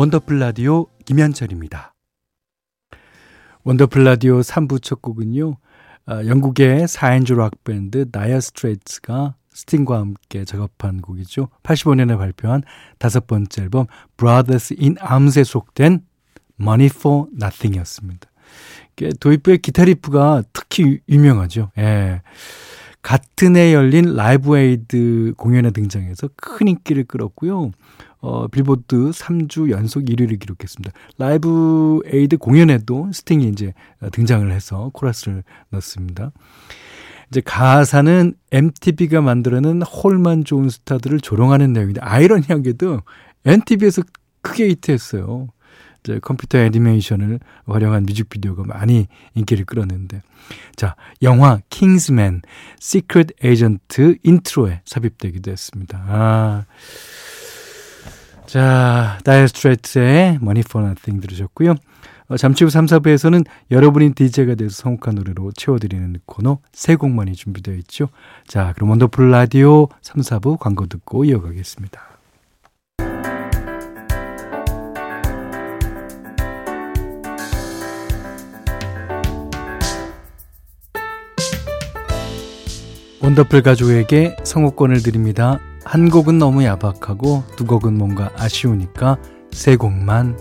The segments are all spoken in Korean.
원더풀라디오 김현철입니다. 원더풀라디오 3부 첫 곡은요, 영국의 4인조 락밴드 나이어 스트레이츠가 스팅과 함께 작업한 곡이죠. 85년에 발표한 5번째 앨범 Brothers in Arms에 속된 Money for Nothing 이었습니다. 도입부의 기타 리프가 특히 유명하죠. 예. 같은 해 열린 라이브 에이드 공연에 등장해서 큰 인기를 끌었고요. 빌보드 3주 연속 1위를 기록했습니다. 라이브 에이드 공연에도 스팅이 이제 등장을 해서 코러스를 넣습니다. 이제 가사는 MTV가 만들어낸 홀만 좋은 스타들을 조롱하는 내용인데, 아이러니하게도 MTV에서 크게 히트했어요. 이제 컴퓨터 애니메이션을 활용한 뮤직비디오가 많이 인기를 끌었는데, 자, 영화 킹스맨 시크릿 에이전트 인트로에 삽입되기도 했습니다. 아, 자, 다이어 스트레이트의 Money for Nothing 들으셨고요. 잠시 후 3, 4부에서는 여러분이 DJ가 돼서 선곡한 노래로 채워드리는 코너 세곡만이 준비되어 있죠. 자, 그럼 원더풀 라디오 3, 4부 광고 듣고 이어가겠습니다. 원더풀 가족에게 선곡권을 드립니다. 한 곡은 너무 야박하고 두 곡은 뭔가 아쉬우니까 세 곡만.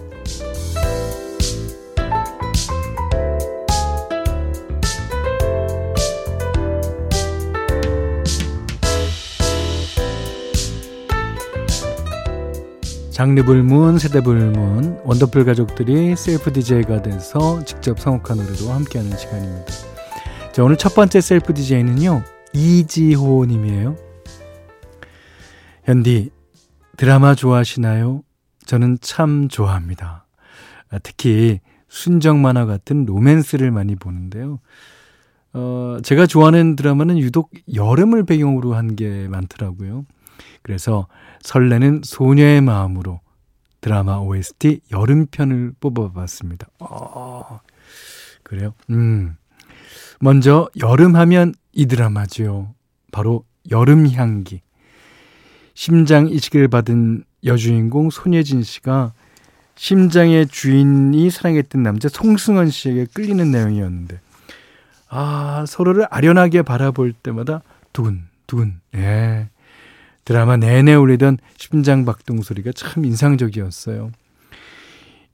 장르불문, 세대불문, 원더풀 가족들이 셀프 DJ가 돼서 직접 선곡한 노래로 함께하는 시간입니다. 자, 오늘 첫 번째 셀프 DJ는요, 이지호님이에요. 현디, 드라마 좋아하시나요? 저는 참 좋아합니다. 특히 순정 만화 같은 로맨스를 많이 보는데요. 제가 좋아하는 드라마는 유독 여름을 배경으로 한 게 많더라고요. 그래서 설레는 소녀의 마음으로 드라마 OST 여름편을 뽑아봤습니다. 그래요? 먼저 여름하면 이 드라마죠. 바로 여름 향기. 심장 이식을 받은 여주인공 손예진 씨가 심장의 주인이 사랑했던 남자 송승헌 씨에게 끌리는 내용이었는데, 아, 서로를 아련하게 바라볼 때마다 두근두근, 예, 드라마 내내 울리던 심장 박동 소리가 참 인상적이었어요.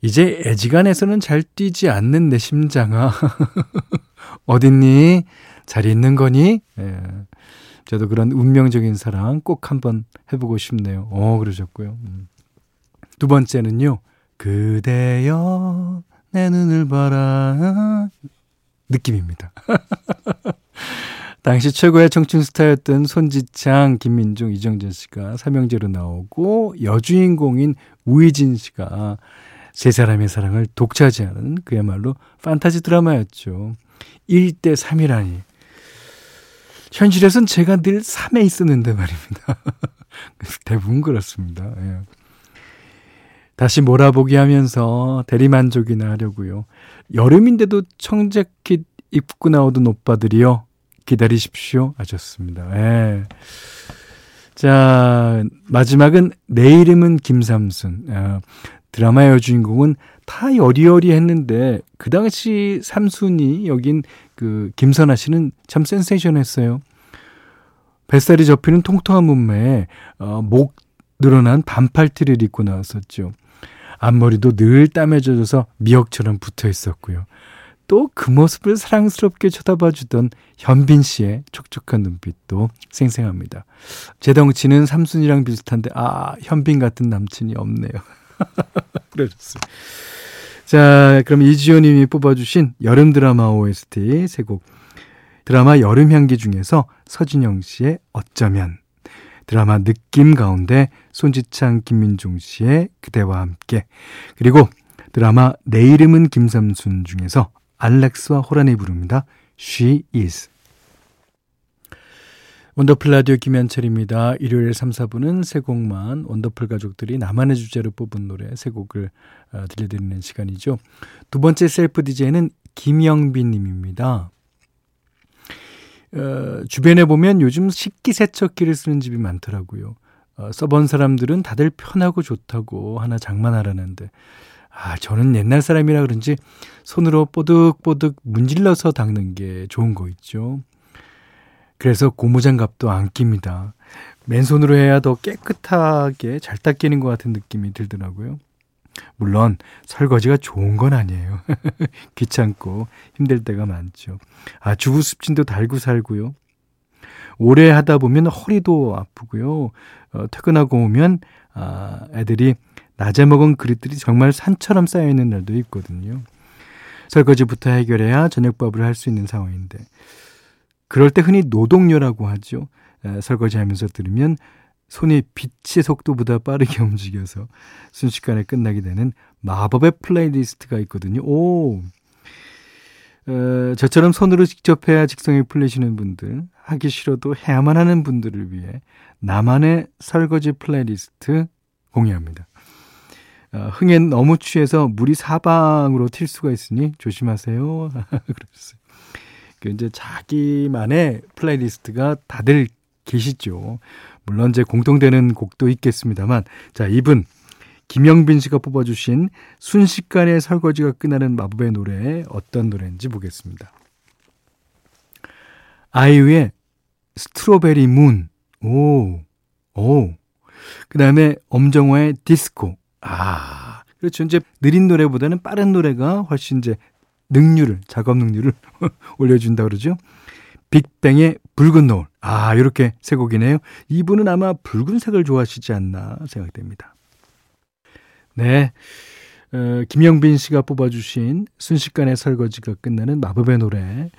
이제 애지간에서는 잘 뛰지 않는 내 심장아, 어딨니? 잘 있는 거니? 예. 저도 그런 운명적인 사랑 꼭 한번 해보고 싶네요. 그러셨고요. 두 번째는요, 그대여 내 눈을 봐라 느낌입니다. 당시 최고의 청춘 스타였던 손지창, 김민중, 이정재 씨가 삼형제로 나오고, 여주인공인 우희진 씨가 세 사람의 사랑을 독차지하는 그야말로 판타지 드라마였죠. 1대 3이라니. 현실에선 제가 늘 3에 있었는데 말입니다. 대부분 그렇습니다. 예. 다시 몰아보기 하면서 대리만족이나 하려고요. 여름인데도 청자킷 입고 나오던 오빠들이요, 기다리십시오 하셨습니다. 예. 자, 마지막은 내 이름은 김삼순. 드라마의 여주인공은 다 여리여리했는데, 그 당시 삼순이 여긴 그 김선아 씨는 참 센세이션했어요. 뱃살이 접히는 통통한 몸매에 목 늘어난 반팔티를 입고 나왔었죠. 앞머리도 늘 땀에 젖어서 미역처럼 붙어 있었고요. 또 그 모습을 사랑스럽게 쳐다봐주던 현빈 씨의 촉촉한 눈빛도 생생합니다. 제 덩치는 삼순이랑 비슷한데, 아, 현빈 같은 남친이 없네요. 그러셨습니다. 자, 그럼 이지호님이 뽑아주신 여름 드라마 OST 세 곡, 드라마 여름 향기 중에서 서진영 씨의 어쩌면, 드라마 느낌 가운데 손지창, 김민중 씨의 그대와 함께, 그리고 드라마 내 이름은 김삼순 중에서 알렉스와 호란이 부릅니다. She is. 원더풀 라디오 김현철입니다. 일요일 3, 4부는 세 곡만, 원더풀 가족들이 나만의 주제로 뽑은 노래 세 곡을 들려드리는 시간이죠. 두 번째 셀프 DJ는 김영빈 님입니다. 주변에 보면 요즘 식기세척기를 쓰는 집이 많더라고요. 써본 사람들은 다들 편하고 좋다고 하나 장만하라는데, 아, 저는 옛날 사람이라 그런지 손으로 뽀득뽀득 문질러서 닦는 게 좋은 거 있죠. 그래서 고무장갑도 안 낍니다. 맨손으로 해야 더 깨끗하게 잘 닦이는 것 같은 느낌이 들더라고요. 물론 설거지가 좋은 건 아니에요. 귀찮고 힘들 때가 많죠. 아, 주부 습진도 달고 살고요. 오래 하다 보면 허리도 아프고요. 퇴근하고 오면 애들이 낮에 먹은 그릇들이 정말 산처럼 쌓여있는 날도 있거든요. 설거지부터 해결해야 저녁밥을 할 수 있는 상황인데, 그럴 때 흔히 노동요라고 하죠. 설거지하면서 들으면 손이 빛의 속도보다 빠르게 움직여서 순식간에 끝나게 되는 마법의 플레이리스트가 있거든요. 오, 저처럼 손으로 직접 해야 직성이 풀리시는 분들, 하기 싫어도 해야만 하는 분들을 위해 나만의 설거지 플레이리스트 공유합니다. 흥에 너무 취해서 물이 사방으로 튈 수가 있으니 조심하세요. 그랬어요. 이제 자기만의 플레이리스트가 다들 계시죠. 물론 이제 공통되는 곡도 있겠습니다만, 자, 이분 김영빈 씨가 뽑아주신 순식간에 설거지가 끝나는 마법의 노래, 어떤 노래인지 보겠습니다. 아이유의 스트로베리 문. 오. 그 다음에 엄정화의 디스코. 아, 그렇죠. 이제 느린 노래보다는 빠른 노래가 훨씬 이제 작업 능률을 올려준다 그러죠. 빅뱅의 붉은 노을. 아, 이렇게 세 곡이네요. 이분은 아마 붉은색을 좋아하시지 않나 생각됩니다. 네, 김영빈 씨가 뽑아주신 순식간에 설거지가 끝나는 마법의 노래.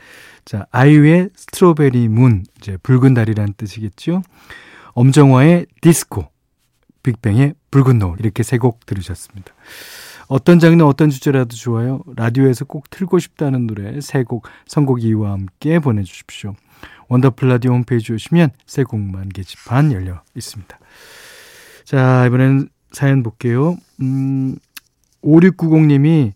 자, 아이유의 스트로베리 문, 이제 붉은 달이라는 뜻이겠죠. 엄정화의 디스코, 빅뱅의 붉은 노을, 이렇게 세 곡 들으셨습니다. 어떤 장르, 어떤 주제라도 좋아요. 라디오에서 꼭 틀고 싶다는 노래 세 곡 선곡 2위와 함께 보내주십시오. 원더풀 라디오 홈페이지 오시면 세 곡만 게시판 열려 있습니다. 자, 이번엔 사연 볼게요. 5690님이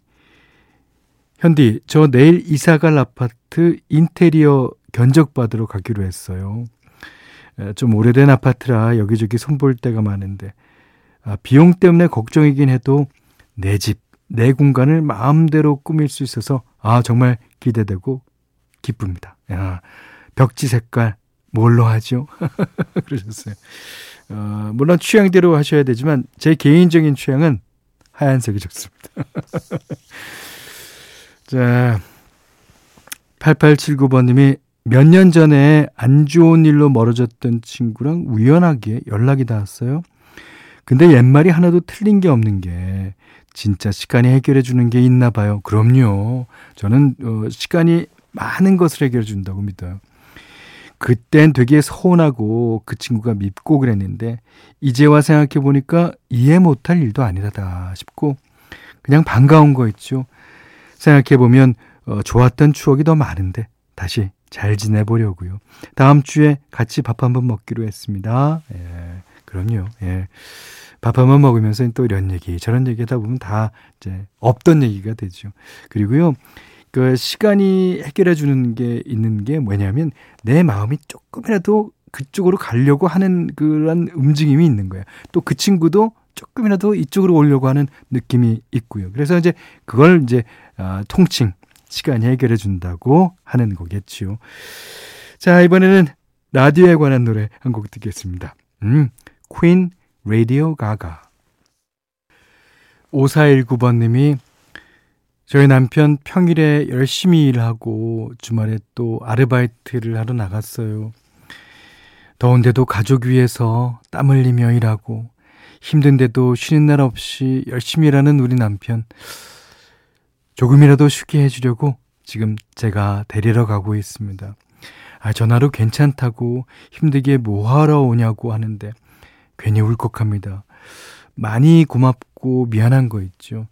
현디, 저 내일 이사갈 아파트 인테리어 견적받으러 가기로 했어요. 좀 오래된 아파트라 여기저기 손볼 데가 많은데, 비용 때문에 걱정이긴 해도 내 집, 내 공간을 마음대로 꾸밀 수 있어서 정말 기대되고 기쁩니다. 야, 벽지 색깔 뭘로 하죠? 그러셨어요. 물론 취향대로 하셔야 되지만 제 개인적인 취향은 하얀색이 좋습니다. 자, 8879번님이 몇 년 전에 안 좋은 일로 멀어졌던 친구랑 우연하게 연락이 닿았어요. 근데 옛말이 하나도 틀린 게 없는 게, 진짜 시간이 해결해 주는 게 있나 봐요. 그럼요. 저는 시간이 많은 것을 해결해 준다고 믿어요. 그땐 되게 서운하고 그 친구가 밉고 그랬는데, 이제와 생각해 보니까 이해 못할 일도 아니라다 싶고 그냥 반가운 거 있죠. 생각해 보면 좋았던 추억이 더 많은데 다시 잘 지내보려고요. 다음 주에 같이 밥 한번 먹기로 했습니다. 예, 그럼요. 예. 밥 한번 먹으면서 또 이런 얘기, 저런 얘기 하다 보면 다 이제 없던 얘기가 되죠. 그리고요, 그 시간이 해결해 주는 게 있는 게 뭐냐면, 내 마음이 조금이라도 그쪽으로 가려고 하는 그런 움직임이 있는 거예요. 또 그 친구도 조금이라도 이쪽으로 오려고 하는 느낌이 있고요. 그래서 이제 그걸 이제 통칭, 시간이 해결해 준다고 하는 거겠지요. 자, 이번에는 라디오에 관한 노래 한 곡 듣겠습니다. 퀸 라디오 가가. 5419번님이 저희 남편 평일에 열심히 일하고 주말에 또 아르바이트를 하러 나갔어요. 더운데도 가족 위해서 땀 흘리며 일하고, 힘든데도 쉬는 날 없이 열심히 일하는 우리 남편, 조금이라도 쉬게 해주려고 지금 제가 데리러 가고 있습니다. 전화로 괜찮다고, 힘들게 뭐하러 오냐고 하는데 괜히 울컥합니다. 많이 고맙고 미안한 거 있죠.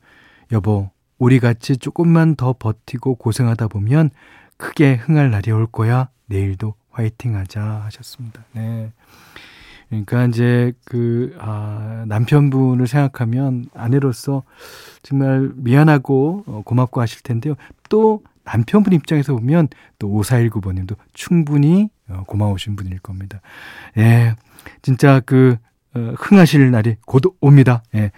여보, 우리 같이 조금만 더 버티고 고생하다 보면 크게 흥할 날이 올 거야. 내일도 화이팅하자 하셨습니다. 네. 그러니까 이제 남편분을 생각하면 아내로서 정말 미안하고 고맙고 하실 텐데요. 또 남편분 입장에서 보면 또 5419번님도 충분히 고마우신 분일 겁니다. 예, 진짜 흥하실 날이 곧 옵니다. 예.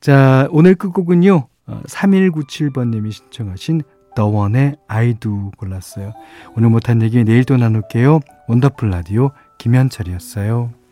자, 오늘 끝곡은요 3197번님이 신청하신 더원의 I Do 골랐어요. 오늘 못한 얘기 내일 또 나눌게요. 원더풀 라디오 김현철이었어요.